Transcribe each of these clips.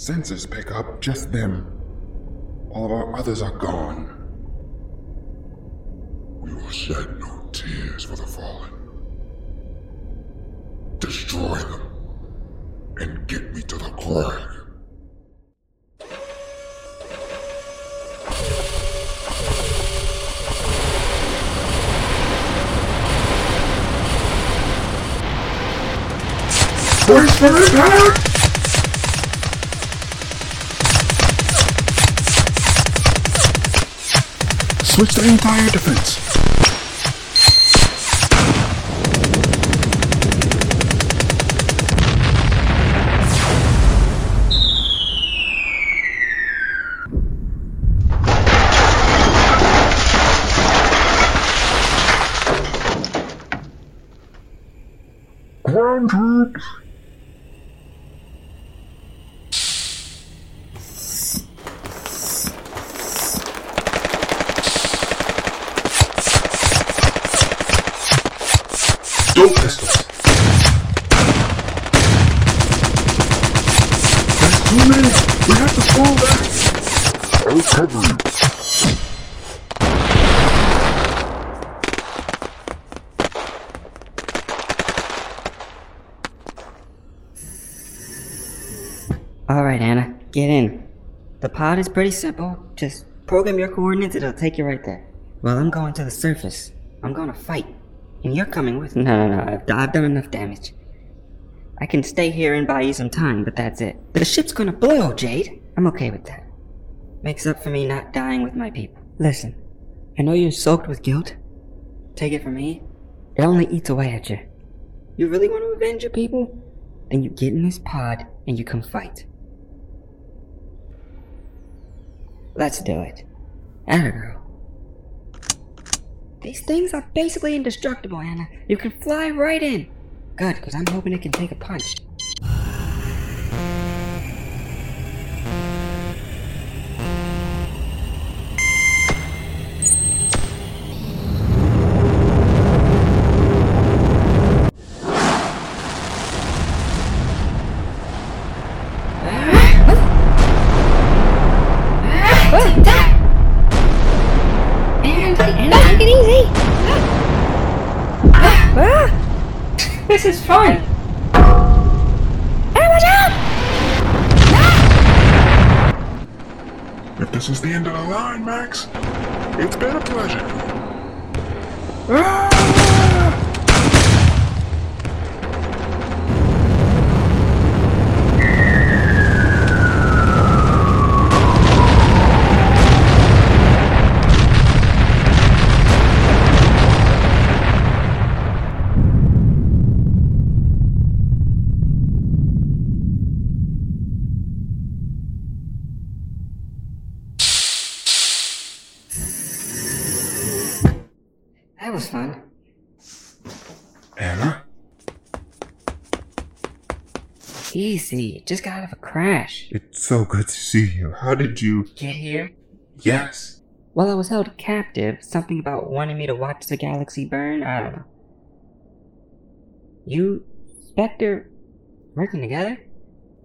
Sensors pick up just them. All of our others are gone. We will shed no tears for the fallen. Destroy them, and get me to the crag. Wait for impact! Switch the entire defense. Alright, Anna, get in. The pod is pretty simple. Just program your coordinates, it'll take you right there. Well, I'm going to the surface. I'm going to fight. And you're coming with me. No, I've done enough damage. I can stay here and buy you some time, but that's it. The ship's gonna blow, Jade. I'm okay with that. Makes up for me not dying with my people. Listen, I know you're soaked with guilt. Take it from me, it only eats away at you. You really want to avenge your people? Then you get in this pod and you come fight. Let's do it. Atta girl. These things are basically indestructible, Anna. You can fly right in. Good, because I'm hoping it can take a punch. This is fun! Hey, watch out! Ah! If this is the end of the line, Max, it's been a pleasure. Ah! That was fun. Anna? Easy. Just got out of a crash. It's so good to see you. How did you... get here? Yes. Well, I was held captive. Something about wanting me to watch the galaxy burn. I don't know. You, Spectre, working together?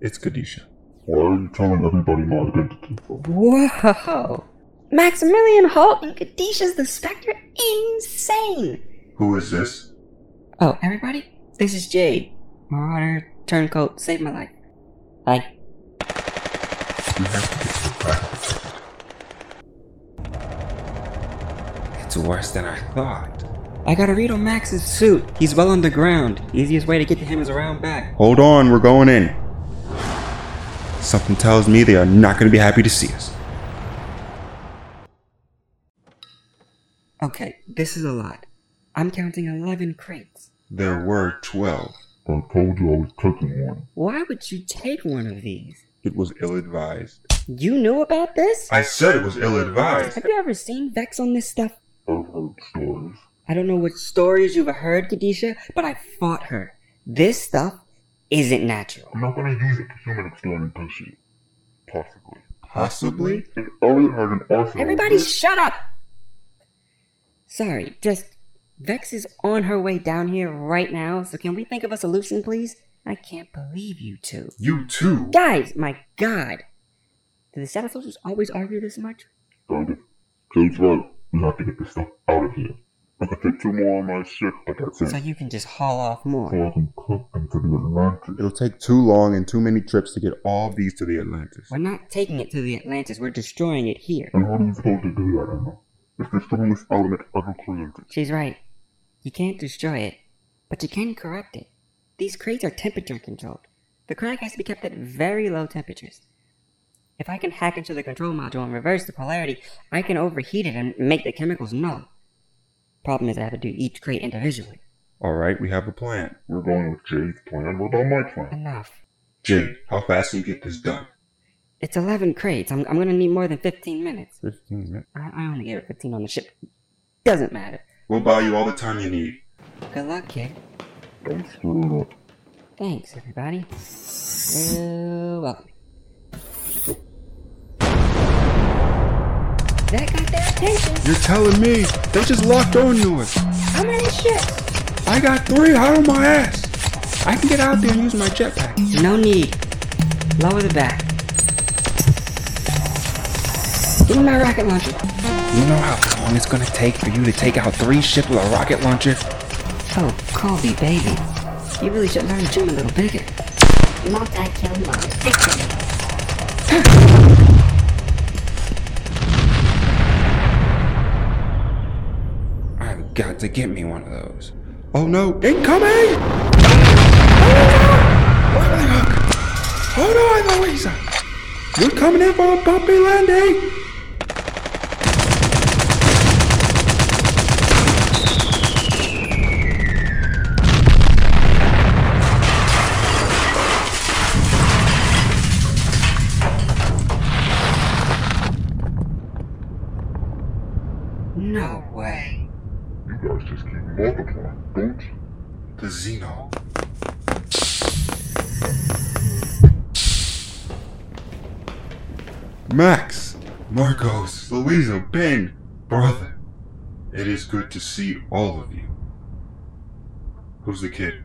It's Kadisha. Why are you telling everybody my identity? Whoa! Maximilian Holt and Kadisha's the Spectre? Insane! Who is this? Oh, everybody? This is Jade. Marauder, turncoat, saved my life. Hi. We have to get to the crowd. It's worse than I thought. I gotta read on Max's suit. He's well underground. Easiest way to get to him is around back. Hold on, we're going in. Something tells me they are not gonna be happy to see us. Okay, this is a lot. I'm counting 11 crates. There were 12. I told you I was taking one. Why would you take one of these? It was ill-advised. You knew about this? I said it was ill-advised. Have you ever seen Vex on this stuff? I've heard stories. I don't know what stories you've heard, Kadisha, but I fought her. This stuff isn't natural. I'm not going to use it for human experimentation. Possibly? If Elliot had an arsenal... Everybody shut up! Sorry, just Vex is on her way down here right now, so can we think of a solution, please? I can't believe you two. You two? Guys, my God. Do the Shadow Soldiers always argue this much? Thunder. Jade's right. We have to get this stuff out of here. I can take two more on my ship, I got 10. So you can just haul off more. So I can take them to the Atlantis. It'll take too long and too many trips to get all of these to the Atlantis. We're not taking it to the Atlantis, we're destroying it here. And how are you supposed to do that, Emma? It's the strongest element ever created. She's right. You can't destroy it, but you can corrupt it. These crates are temperature controlled. The crag has to be kept at very low temperatures. If I can hack into the control module and reverse the polarity, I can overheat it and make the chemicals null. Problem is I have to do each crate individually. Alright, we have a plan. We're going with Jade's plan. What about my plan? Enough. Jade, how fast can you get this done? It's 11 crates. I'm gonna need more than 15 minutes. 15 minutes? I only gave it 15 on the ship. Doesn't matter. We'll buy you all the time you need. Good luck, kid. Thanks, Luna. Thanks, everybody. You're welcome. That got their attention. You're telling me they just locked on to us. How many ships? I got 3 hot on my ass. I can get out there and use my jetpack. No need. Lower the back. Give me my rocket launcher. You know how long it's gonna take for you to take out 3 ships with a rocket launcher? Oh, Colby, baby. You really should learn to dream a little bigger. Multi-kill mode. Got to get me one of those. Oh no, incoming! Hold on, Louisa! We're coming in for a bumpy landing! No way. You guys just keep multiplying, don't you? The Zino. Max, Marcos, Louisa, Ben, brother. It is good to see all of you. Who's the kid?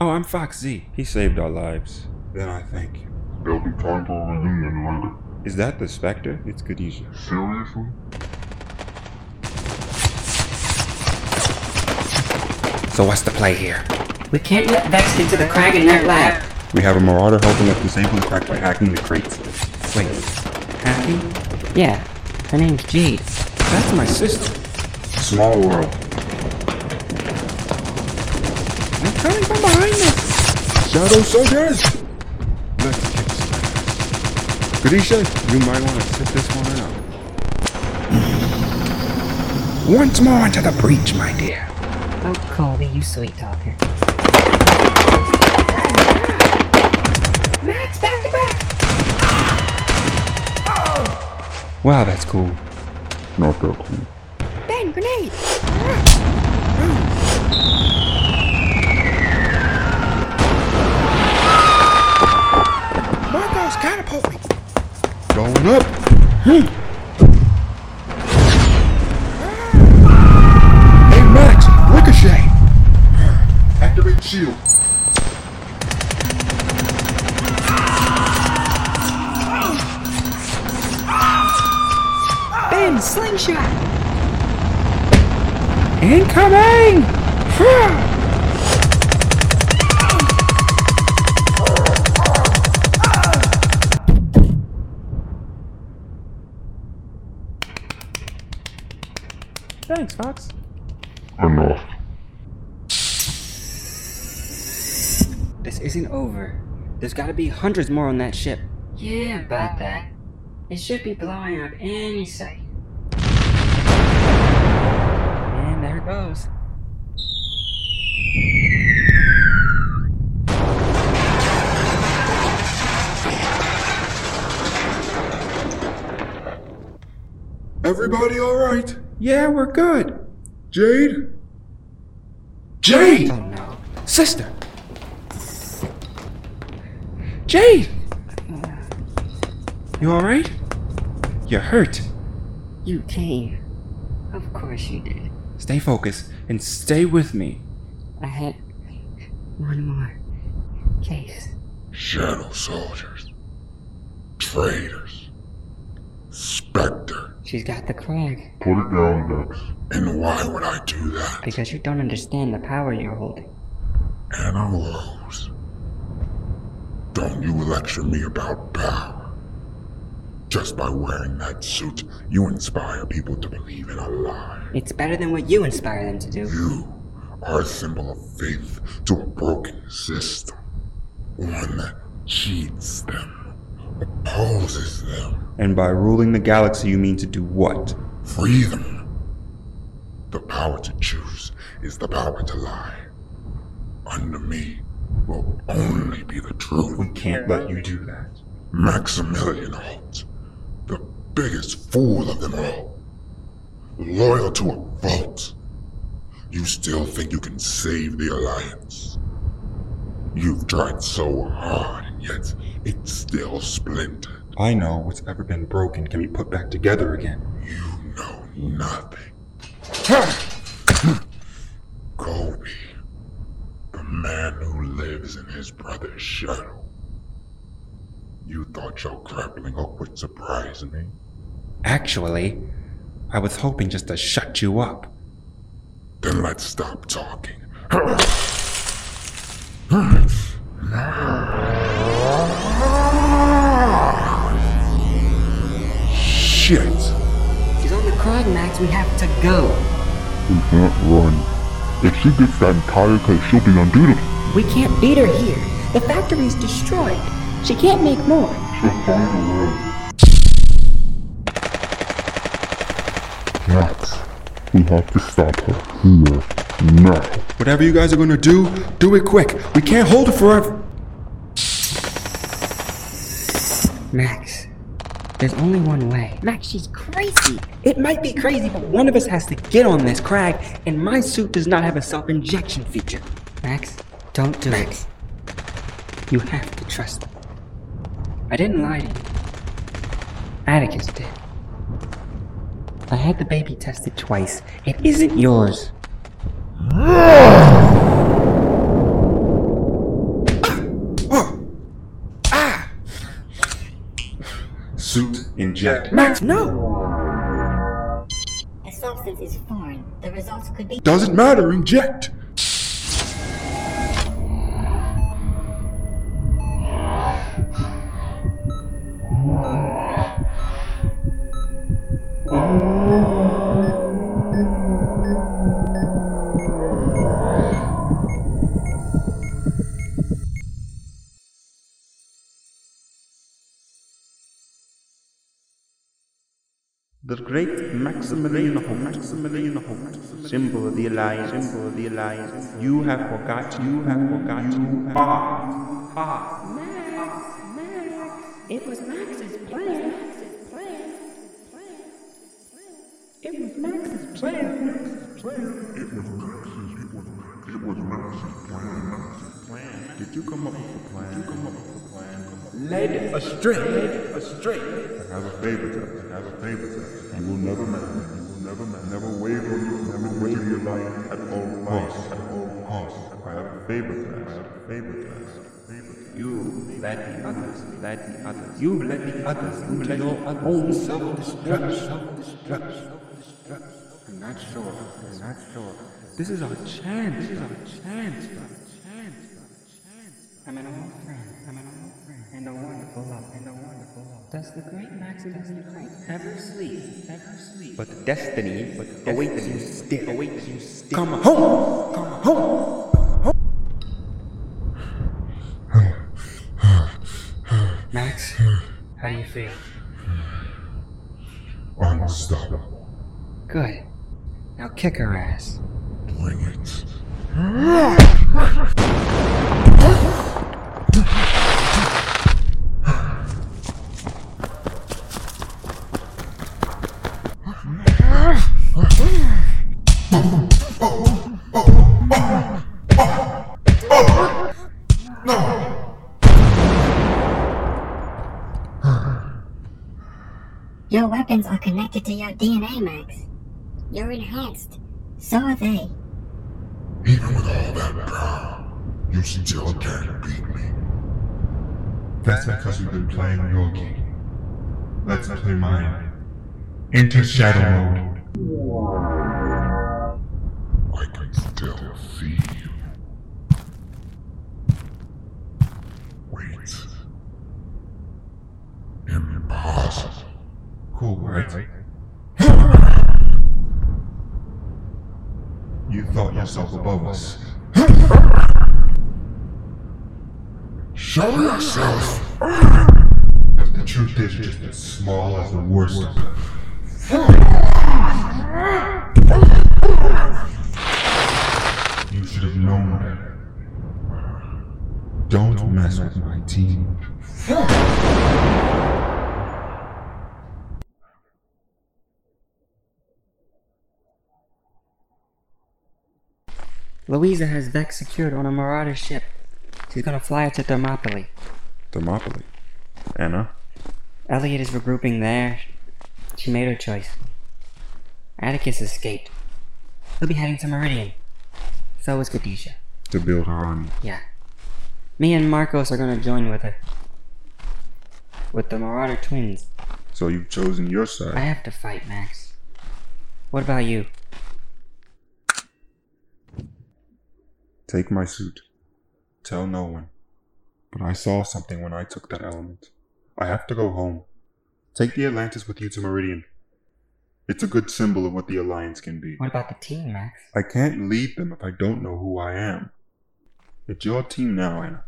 Oh, I'm Fox Z. He saved our lives. Then I thank you. There'll be time for a reunion later. Is that the Spectre? It's Kadisha. Seriously? So what's the play here? We can't let Vex into the crag in their lab. We have a marauder helping us disable the crag by hacking the crates. Wait, hacking? Yeah, her name's Jade. That's my sister. Small world. They're coming from behind us! Shadow soldiers! Let's get started. Kadisha, you might want to sit this one out. Once more into the breach, my dear. Oh, Colby, you sweet talker. Max, back to back! Oh. Wow, that's cool. Not that cool. Ben, grenade! Marcos, catapult me! Going up! Shield. Ben, slingshot. Incoming! Thanks, Fox. Enough. This isn't over. There's gotta be hundreds more on that ship. Yeah, about that. It should be blowing up any second. And there it goes. Everybody alright? Yeah, we're good. Jade? Jade! Oh no. Sister! Jade! You alright? You're hurt. You came. Of course you did. Stay focused and stay with me. I had one more. place. Shadow soldiers. Traitors. Spectre. She's got the crag. Put it down, Vex. And why would I do that? Because you don't understand the power you're holding. Anna Rose. Don't you lecture me about power. Just by wearing that suit, you inspire people to believe in a lie. It's better than what you inspire them to do. You are a symbol of faith to a broken system. One that cheats them, opposes them. And by ruling the galaxy, you mean to do what? Free them. The power to choose is the power to lie. Under me will only be the truth. We can't let you do that. Maximilian Holt, the biggest fool of them all. Loyal to a fault. You still think you can save the Alliance. You've tried so hard, and yet it's still splintered. I know what's ever been broken can be put back together again. You know nothing. Colby, the man who lives in his brother's shadow. You thought your grappling hook would surprise me? Actually, I was hoping just to shut you up. Then let's stop talking. Shit! Crag, Max, we have to go. We can't run. If she gets that entire case, she'll be unbeatable. We can't beat her here. The factory's destroyed. She can't make more. She'll find a way. Max, we have to stop her here now. Whatever you guys are gonna do it quick. We can't hold her forever. Max. There's only one way. Max, she's crazy. It might be crazy, but one of us has to get on this crag, and my suit does not have a self-injection feature. Max, don't do Max. It. You have to trust me. I didn't lie to you. Atticus did. I had the baby tested twice. It isn't yours. Suit inject. Max, no! A substance is foreign. The results could be. Doesn't matter, inject! Maximilian Holt, symbol of the Alliance, you have forgotten. Max, it was Max's plan. Did you come up with the plan? Led astray. I have a favor to us. You will never waver on your life at all costs. I have a favor to us. You let the others into your own self-destruction. I'm not sure. This is our chance. I'm an old friend. And a wonderful love. Does the great Maximilian ever sleep? But destiny awaits you still. Come home! Max, how do you feel? Unstoppable. Good. Now kick her ass. Bring it. Your weapons are connected to your DNA, Max. You're enhanced. So are they. Even with all that power, you still can't beat me. That's because we've been playing your game. Let's play mine. Enter shadow mode. I can still see you. Wait. Impossible. Cool, right? You thought yourself above us. Show yourself! But the truth is just as small as the worst of them. You should have known better. Don't mess with my team. Louisa has Vex secured on a marauder ship. She's gonna fly it to Thermopylae. Thermopylae? Anna? Elliot is regrouping there. She made her choice. Atticus escaped. He'll be heading to Meridian. So is Kadisha. To build her army. Yeah. Me and Marcos are gonna join with her. With the marauder twins. So you've chosen your side. I have to fight, Max. What about you? Take my suit. Tell no one. But I saw something when I took that element. I have to go home. Take the Atlantis with you to Meridian. It's a good symbol of what the Alliance can be. What about the team, Max? I can't lead them if I don't know who I am. It's your team now, Anna.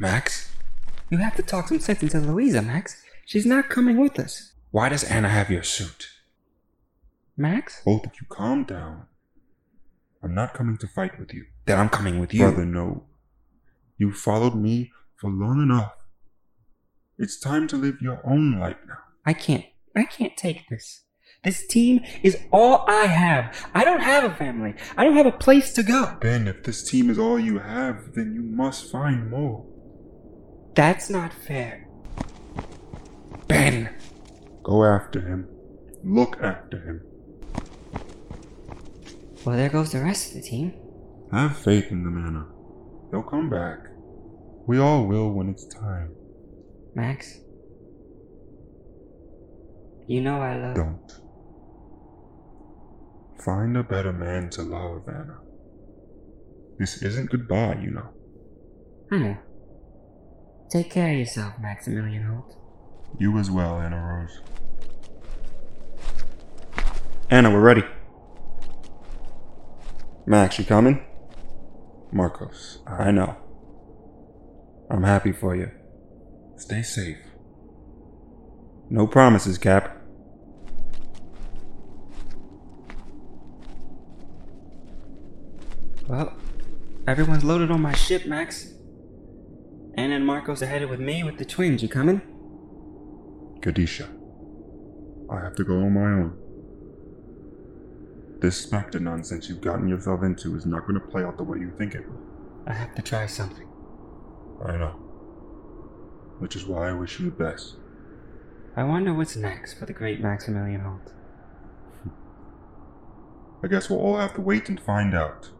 Max? You have to talk some sense into Louisa, Max. She's not coming with us. Why does Anna have your suit? Max? Both of you, calm down. I'm not coming to fight with you. Then I'm coming with you. Brother, no. You followed me for long enough. It's time to live your own life now. I can't take this. This team is all I have. I don't have a family. I don't have a place to go. Ben, if this team is all you have, then you must find more. That's not fair. Ben! Go after him. Look after him. Well, there goes the rest of the team. Have faith in them, Anna. They'll come back. We all will when it's time. Max? You know I love... Don't. Find a better man to love, Anna. This isn't goodbye, you know. I know. Take care of yourself, Maximilian Holt. You as well, Anna Rose. Anna, we're ready. Max, you coming? Marcos, I know. I'm happy for you. Stay safe. No promises, Cap. Well, everyone's loaded on my ship, Max. Anna and Marcos are headed with me with the twins. You coming? Kadisha, I have to go on my own. This Spectre nonsense you've gotten yourself into is not going to play out the way you think it will. I have to try something. I know. Which is why I wish you the best. I wonder what's next for the great Maximilian Holt. I guess we'll all have to wait and find out.